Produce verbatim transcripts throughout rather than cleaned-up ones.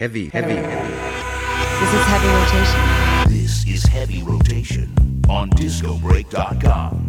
Heavy, heavy, heavy. This is Heavy Rotation. This is Heavy Rotation on disco break dot com.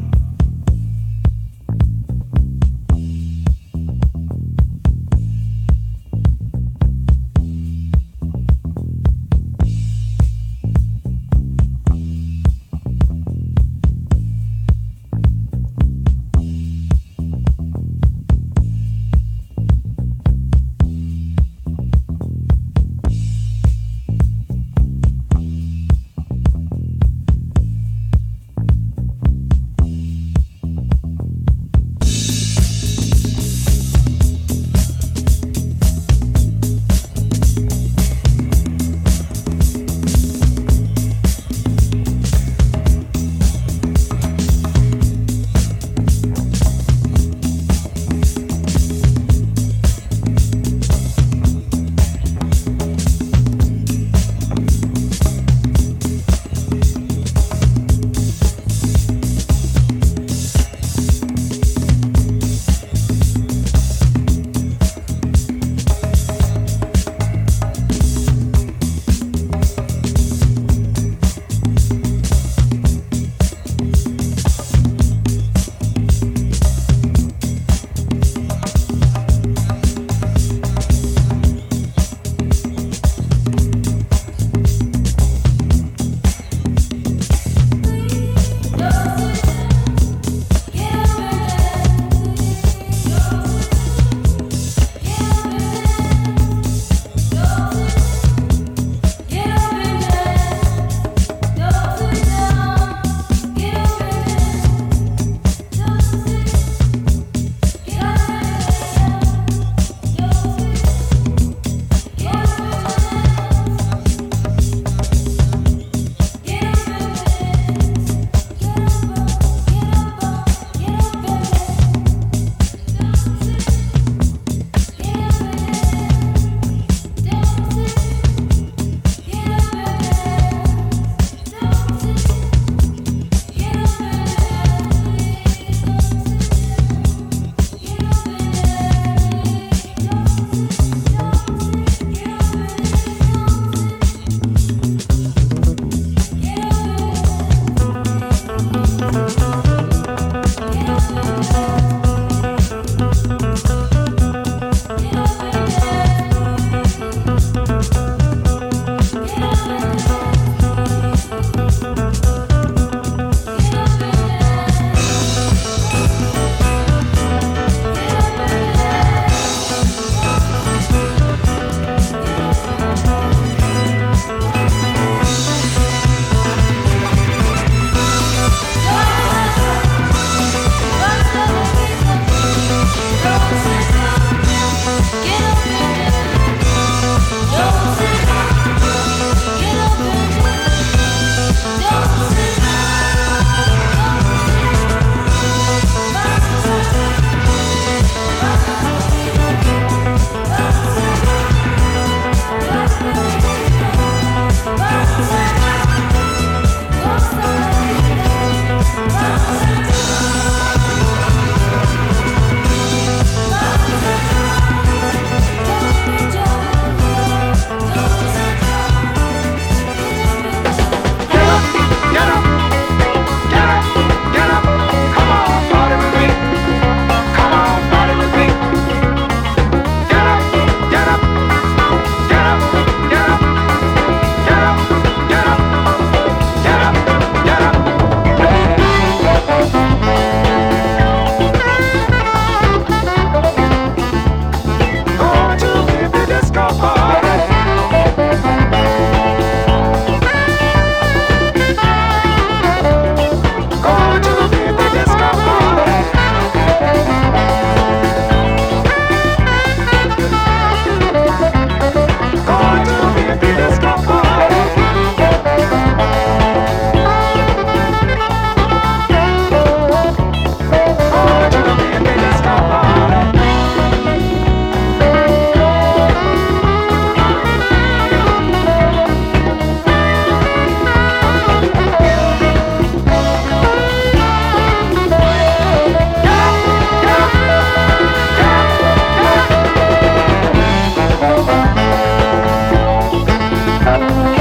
Let's go.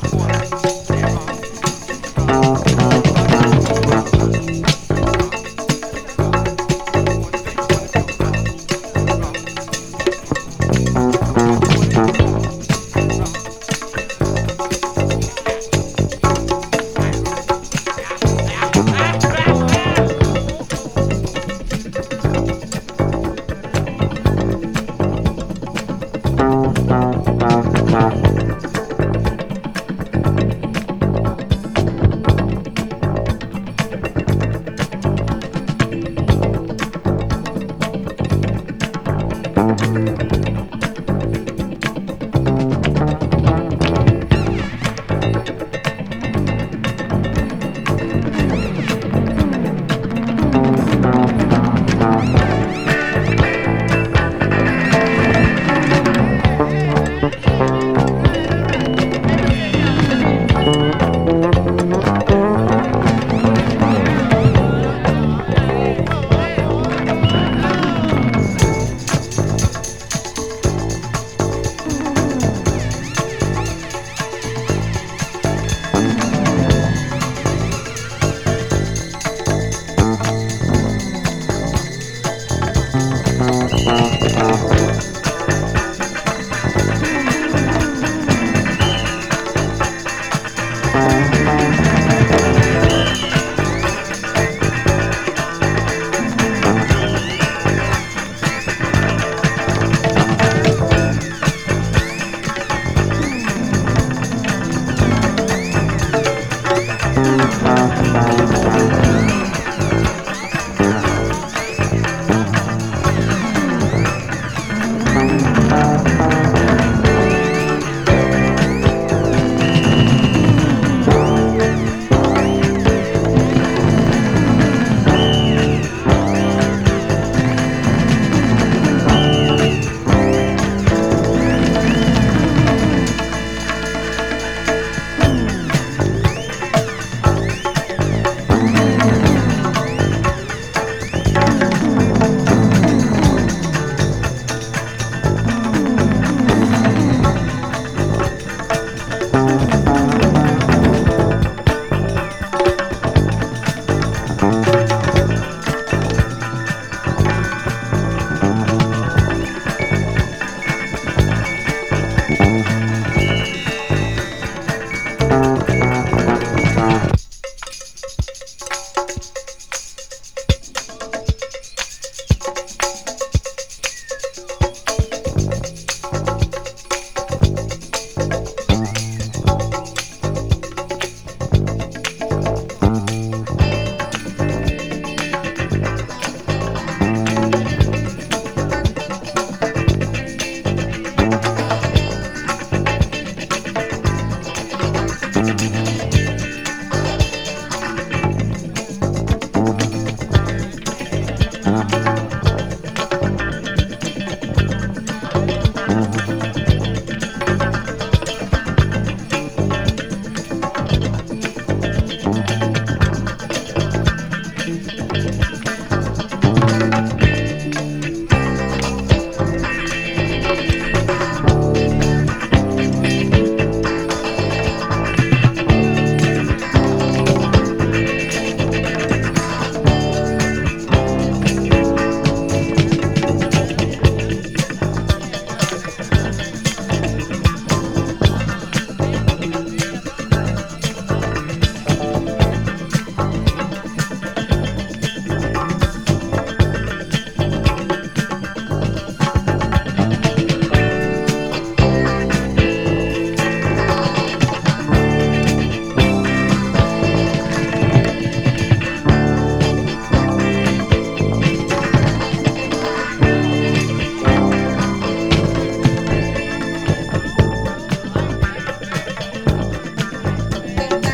What?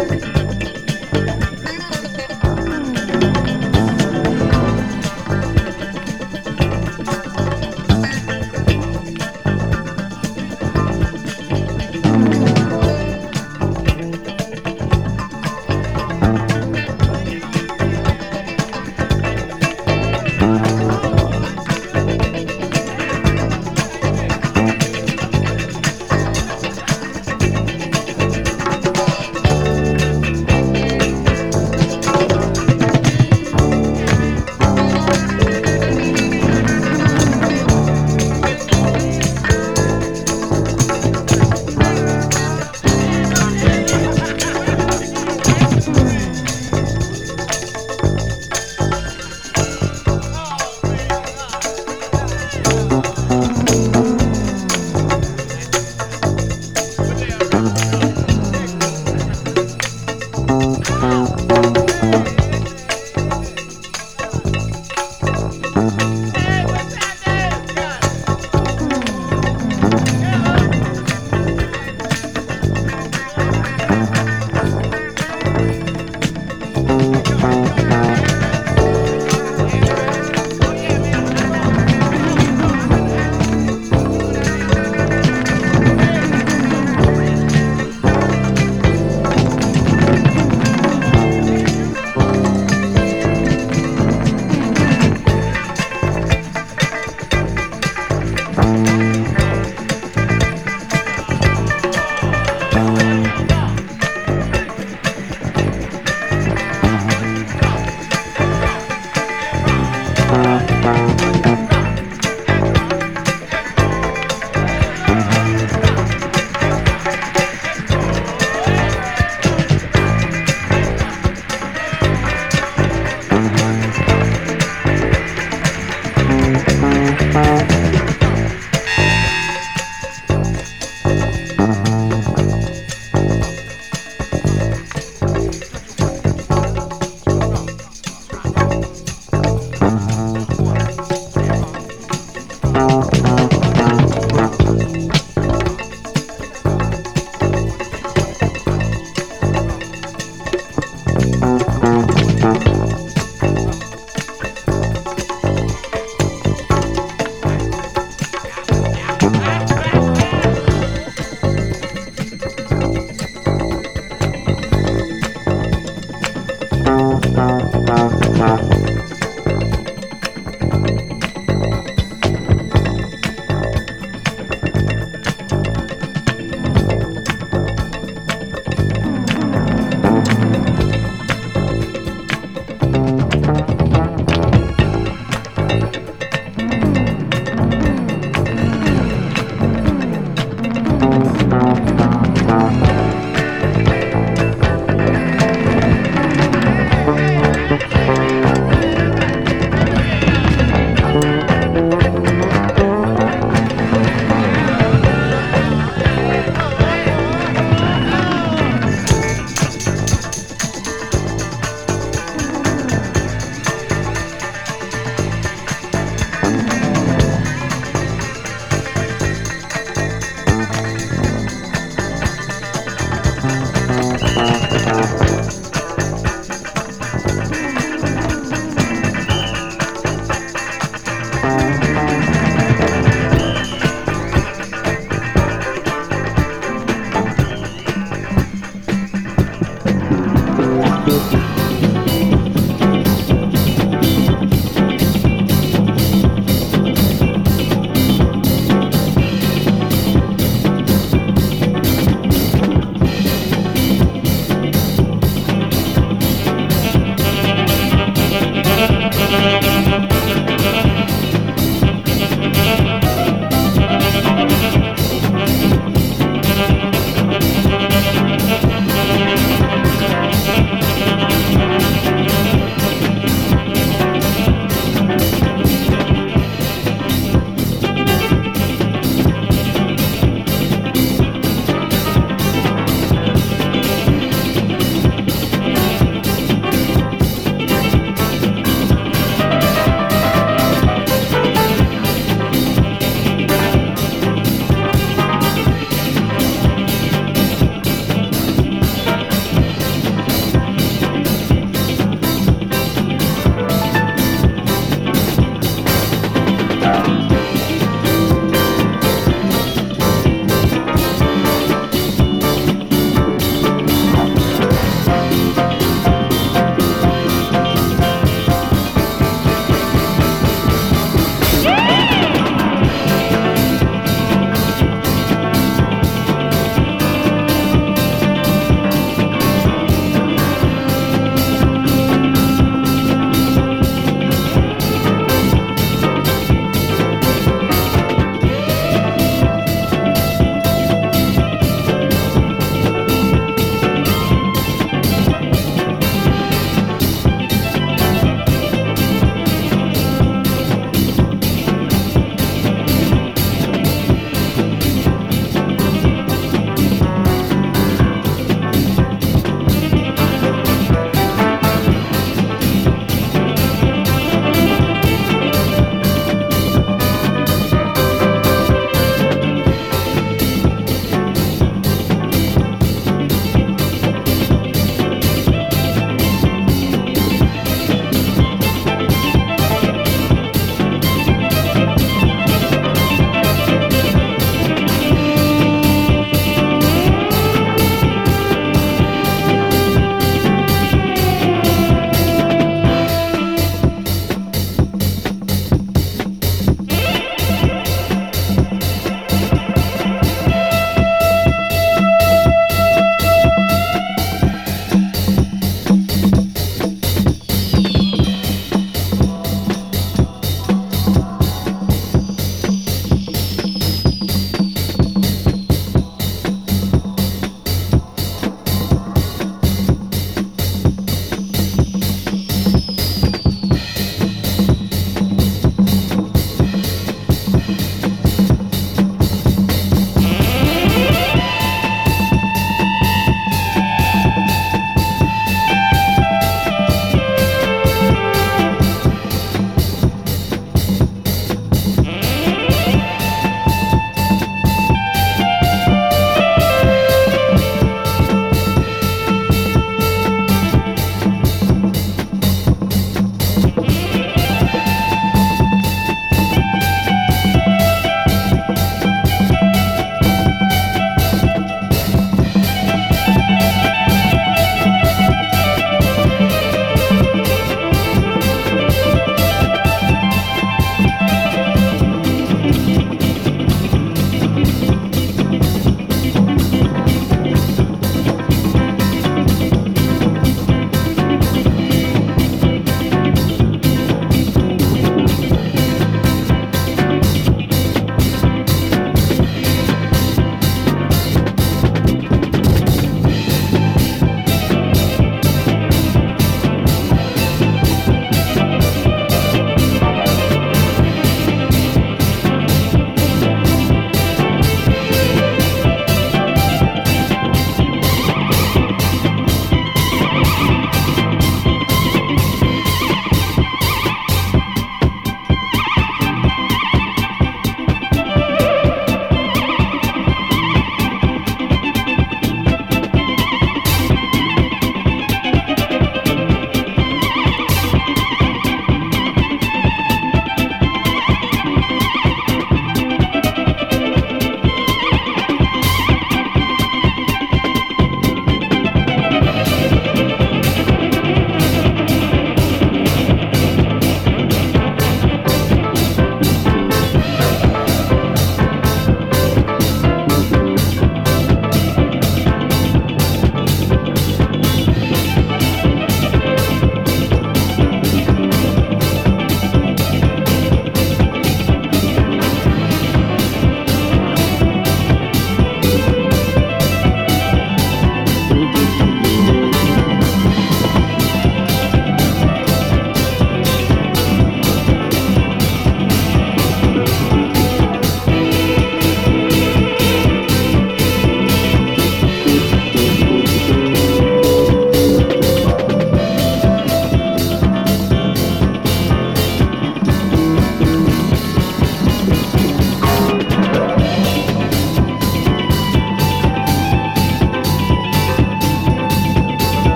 We'll be right back.